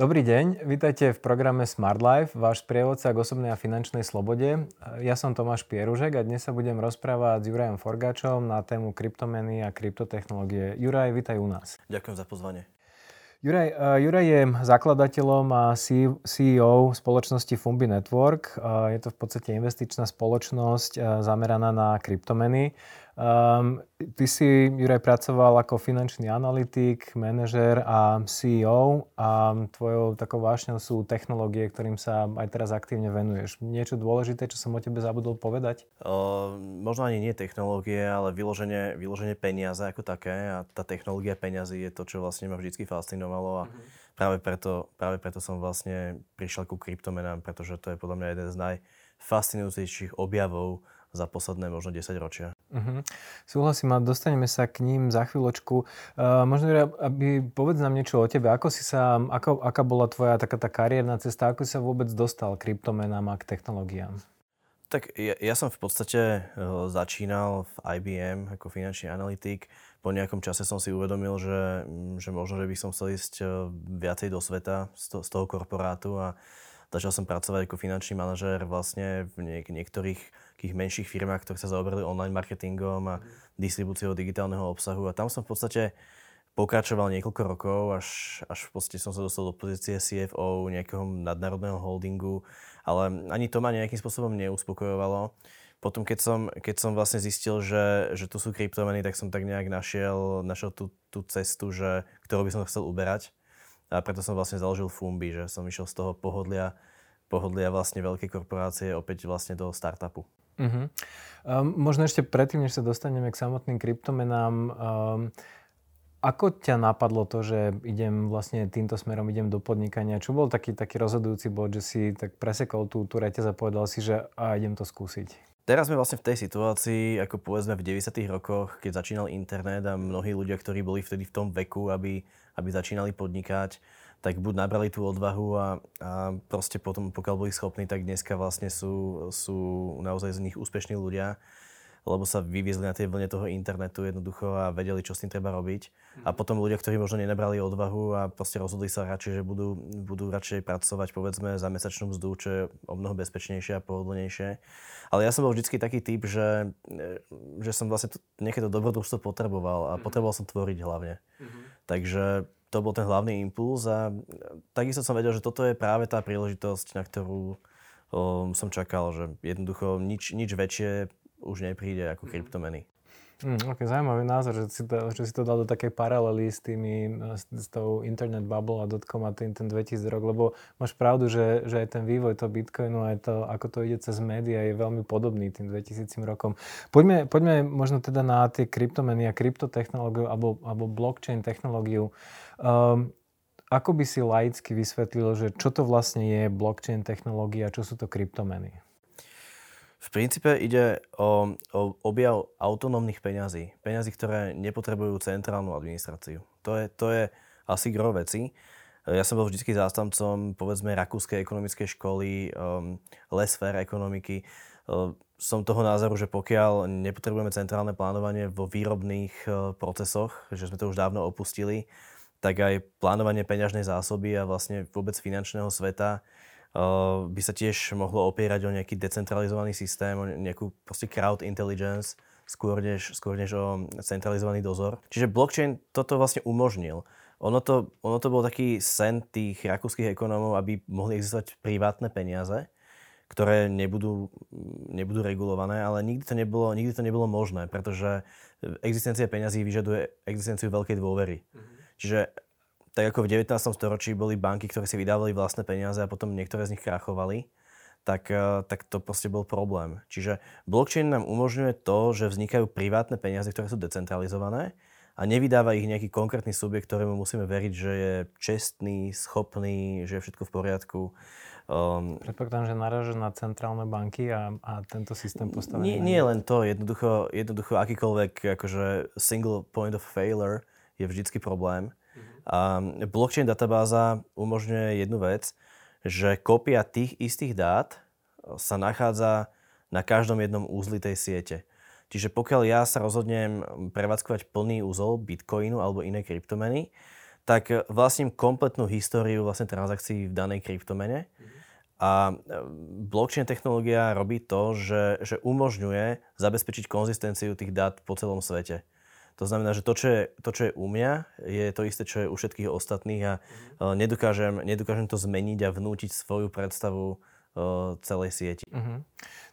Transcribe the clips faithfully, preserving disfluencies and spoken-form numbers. Dobrý deň, vítajte v programe Smart Life, váš sprievodca k osobnej a finančnej slobode. Ja som Tomáš Pieružek a dnes sa budem rozprávať s Jurajom Forgačom na tému kryptomeny a kryptotechnológie. Juraj, vítaj u nás. Ďakujem za pozvanie. Juraj, Juraj je zakladateľom a C E O spoločnosti Fumbi Network. Je to v podstate investičná spoločnosť zameraná na kryptomeny. Ty si, Juraj, pracoval ako finančný analytik, manažer a C E O a tvojou takou vášňou sú technológie, ktorým sa aj teraz aktívne venuješ. Niečo dôležité, čo som o tebe zabudol povedať? Uh, možno ani nie technológie, ale vyloženie, vyloženie peniaze ako také a tá technológia peňazí je to, čo vlastne ma vždy fascinovalo a uh-huh. Práve preto, práve preto som vlastne prišiel ku kryptomenám, pretože to je podľa mňa jeden z najfascinujúcejších objavov za posledné možno desaťročia. Uh-huh. Súhlasím a dostaneme sa k ním za chvíľočku. Uh, možno, aby povedz nám niečo o tebe. Ako si sa, ako, aká bola tvoja taká tá kariérna cesta? Ako si sa vôbec dostal k kryptomenám a k technológiám? Tak ja, ja som v podstate uh, začínal v I B M ako finančný analytik. Po nejakom čase som si uvedomil, že, že možno, že by som chcel ísť uh, viacej do sveta z, to, z toho korporátu a začal som pracovať ako finančný manažér vlastne v niek- niektorých tých menších firmách, ktoré sa zaoberali online marketingom a mm. distribúciou digitálneho obsahu a tam som v podstate pokračoval niekoľko rokov, až, až v podstate som sa dostal do pozície C F O nejakého nadnárodného holdingu, ale ani to ma nejakým spôsobom neuspokojovalo. Potom, keď som, keď som vlastne zistil, že, že tu sú kryptomeny, tak som tak nejak našiel, našiel tú, tú cestu, že, ktorú by som chcel uberať a preto som vlastne založil Fumbi, že som išiel z toho pohodlia, pohodlia vlastne veľké korporácie opäť vlastne do startupu. Uh-huh. Um, možno ešte predtým, než sa dostaneme k samotným kryptomenám, um, ako ťa napadlo to, že idem vlastne týmto smerom, idem do podnikania? Čo bol taký, taký rozhodujúci bod, že si tak presekol tú, tú reťaz a povedal si, že a idem to skúsiť? Teraz sme vlastne v tej situácii, ako povedzme v deväťdesiatych rokoch, keď začínal internet a mnohí ľudia, ktorí boli vtedy v tom veku, aby, aby začínali podnikať, tak buď nabrali tú odvahu a, a proste potom, pokiaľ boli schopní, tak dneska vlastne sú, sú naozaj z nich úspešní ľudia, lebo sa vyviezli na tej vlne toho internetu jednoducho a vedeli, čo s tým treba robiť. A potom ľudia, ktorí možno nenabrali odvahu a proste rozhodli sa radšej, že budú, budú radšej pracovať, povedzme, za mesačnú mzdu, čo je o mnoho bezpečnejšie a pohodlnejšie. Ale ja som bol vždycky taký typ, že, že som vlastne nejaké to dobrodružstvo potreboval a potreboval som tvoriť hlavne. Mm-hmm. Takže to bol ten hlavný impuls a takisto som vedel, že toto je práve tá príležitosť, na ktorú um, som čakal, že jednoducho nič, nič väčšie už nepríde ako kryptomeny. Mm, ok, zaujímavý názor, že si, to, že si to dal do takej paralely s tými, s, s tou internet bubble a dotcom a ten, ten dvetisíc rok, lebo máš pravdu, že, že aj ten vývoj toho Bitcoinu, aj to, ako to ide cez médiá, je veľmi podobný tým dvetisíc rokom. Poďme, poďme možno teda na tie kryptomeny a kryptotechnológiu alebo, alebo blockchain technológiu. Um, ako by si laicky vysvetlil, že čo to vlastne je blockchain technológia a čo sú to kryptomeny? V princípe ide o, o objav autonómnych peňazí. Peňazí, ktoré nepotrebujú centrálnu administráciu. To je, to je asi gro veci. Ja som bol vždycky zástancom, povedzme, rakúskej ekonomickej školy, um, laissez-faire ekonomiky. Um, som toho názoru, že pokiaľ nepotrebujeme centrálne plánovanie vo výrobných uh, procesoch, že sme to už dávno opustili, tak aj plánovanie peňažnej zásoby a vlastne vôbec finančného sveta Uh, by sa tiež mohlo opierať o nejaký decentralizovaný systém, o nejakú proste crowd intelligence, skôr než, skôr než o centralizovaný dozor. Čiže blockchain toto vlastne umožnil. Ono to, ono to bol taký sen tých rakúskych ekonómov, aby mohli existovať privátne peniaze, ktoré nebudú, nebudú regulované, ale nikdy to nebolo, nikdy to nebolo možné, pretože existencia peňazí vyžaduje existenciu veľkej dôvery. Mm-hmm. Čiže tak ako v devätnástom storočí boli banky, ktoré si vydávali vlastné peniaze a potom niektoré z nich krachovali, tak, tak to proste bol problém. Čiže blockchain nám umožňuje to, že vznikajú privátne peniaze, ktoré sú decentralizované a nevydáva ich nejaký konkrétny subjekt, ktorému musíme veriť, že je čestný, schopný, že je všetko v poriadku. Um, Predpokladám, že naráža na centrálne banky a, a tento systém postavený. Nie, nie len to, jednoducho, jednoducho akýkoľvek akože single point of failure je vždycky problém. A blockchain databáza umožňuje jednu vec, že kópia tých istých dát sa nachádza na každom jednom úzli tej siete. Čiže pokiaľ ja sa rozhodnem prevádzkovať plný úzol Bitcoinu alebo iné kryptomeny, tak vlastním kompletnú históriu vlastne transakcií v danej kryptomene. A blockchain technológia robí to, že, že umožňuje zabezpečiť konzistenciu tých dát po celom svete. To znamená, že to, čo je, to, čo je u mňa, je to isté, čo je u všetkých ostatných a uh, nedokážem, nedokážem to zmeniť a vnútiť svoju predstavu uh, celej sieti. Uh-huh.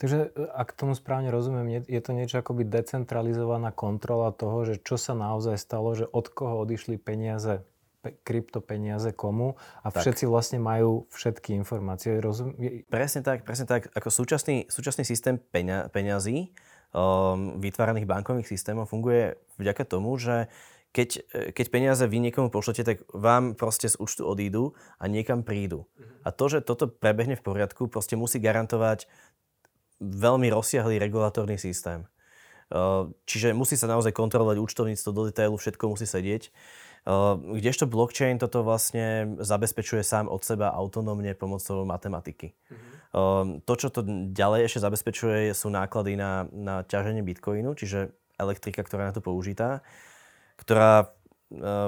Takže ak tomu správne rozumiem, je to niečo akoby decentralizovaná kontrola toho, že čo sa naozaj stalo, že od koho odišli peniaze, pe- kryptopeniaze komu a tak. Všetci vlastne majú všetky informácie. Rozumiem? Presne tak, presne tak. Ako súčasný, súčasný systém peňa, peňazí vytváraných bankových systémov funguje vďaka tomu, že keď, keď peniaze vy niekomu pošlete, tak vám proste z účtu odídu a niekam prídu. A to, že toto prebehne v poriadku, proste musí garantovať veľmi rozsiahlý regulatórny systém. Čiže musí sa naozaj kontrolovať účtovníctvo do detailu, všetko musí sedieť. Kdežto blockchain toto vlastne zabezpečuje sám od seba autonómne pomocou matematiky. To, čo to ďalej ešte zabezpečuje, sú náklady na, na ťaženie bitcoinu, čiže elektrika, ktorá na to použitá, ktorá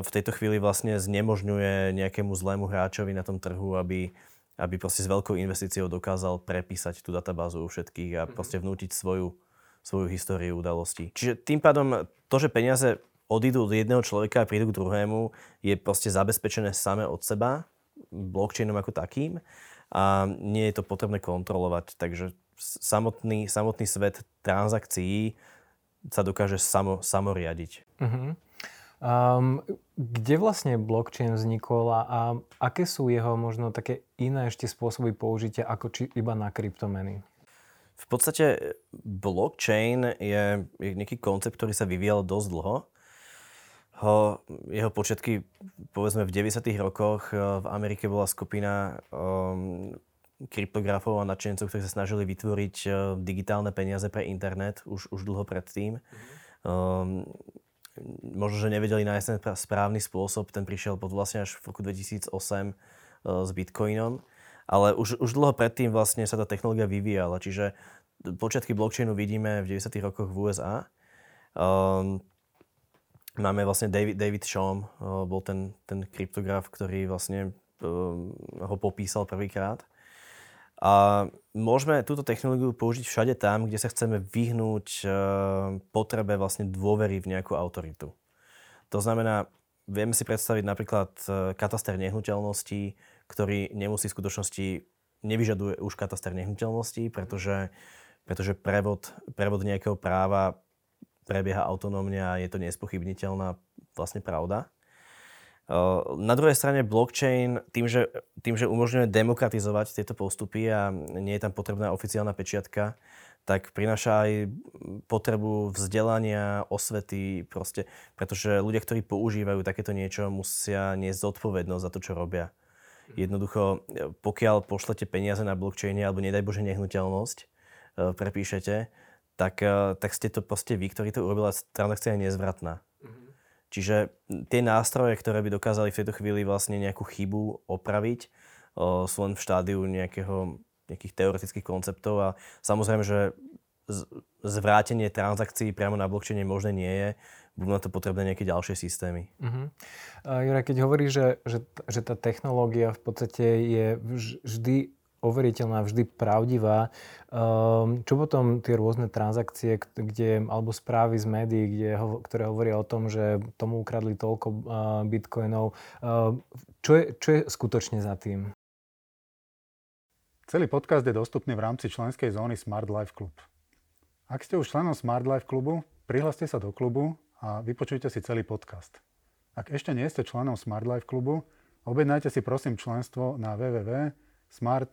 v tejto chvíli vlastne znemožňuje nejakému zlému hráčovi na tom trhu, aby, aby proste s veľkou investíciou dokázal prepísať tú databázu u všetkých a proste vnútiť svoju, svoju históriu udalostí. Čiže tým pádom to, že peniaze odídu od jedného človeka a prídu k druhému, je proste zabezpečené same od seba, blockchainom ako takým. A nie je to potrebné kontrolovať. Takže samotný, samotný svet transakcií sa dokáže samo, samoriadiť. Uh-huh. Um, kde vlastne blockchain vznikol a aké sú jeho možno také iné ešte spôsoby použitia ako či iba na kryptomeny? V podstate blockchain je, je nejaký koncept, ktorý sa vyvíjal dosť dlho. Ho, jeho počiatky, povedzme v deväťdesiatych rokoch v Amerike bola skupina um, kryptografov a nadšencov, ktorí sa snažili vytvoriť uh, digitálne peniaze pre internet už, už dlho predtým. Um, možno, že nevedeli nájsť ten správny spôsob, ten prišiel pod vlastne až v roku dvetisícosem uh, s Bitcoinom, ale už, už dlho predtým vlastne sa tá technológia vyvíjala, čiže počiatky blockchainu vidíme v deväťdesiatych rokoch v ú es á. Um, Máme vlastne David, David Chaum, bol ten, ten kryptograf, ktorý vlastne um, ho popísal prvýkrát. A môžeme túto technológiu použiť všade tam, kde sa chceme vyhnúť uh, potrebe vlastne dôvery v nejakú autoritu. To znamená, vieme si predstaviť napríklad kataster nehnuteľností, ktorý nemusí v skutočnosti, nevyžaduje už kataster nehnuteľností, pretože, pretože prevod, prevod nejakého práva prebieha autonómne a je to nespochybniteľná vlastne pravda. Na druhej strane blockchain tým, že, tým, že umožňuje demokratizovať tieto postupy a nie je tam potrebná oficiálna pečiatka, tak prináša aj potrebu vzdelania, osvety, proste, pretože ľudia, ktorí používajú takéto niečo, musia niesť zodpovednosť za to, čo robia. Jednoducho, pokiaľ pošlete peniaze na blockchaine alebo nedaj Bože nehnuteľnosť, prepíšete, Tak, tak ste to proste vy, ktorí to urobili, transakcia je nezvratná. Mm-hmm. Čiže tie nástroje, ktoré by dokázali v tejto chvíli vlastne nejakú chybu opraviť, o, sú len v štádiu nejakého, nejakých teoretických konceptov a samozrejme, že z, zvrátenie transakcií priamo na blockchaine možné nie je. Budú na to potrebné nejaké ďalšie systémy. Uh-huh. Uh, Juraj, keď hovoríš, že, že, že tá technológia v podstate je vždy overiteľná, vždy pravdivá. Čo potom tie rôzne transakcie, kde, alebo správy z médií, kde, ktoré hovoria o tom, že tomu ukradli toľko bitcoinov. Čo je, čo je skutočne za tým? Celý podcast je dostupný v rámci členskej zóny Smart Life Club. Ak ste už členom Smart Life Clubu, prihláste sa do klubu a vypočujte si celý podcast. Ak ešte nie ste členom Smart Life Clubu, objednajte si prosím členstvo na www bodka smart bodka com smart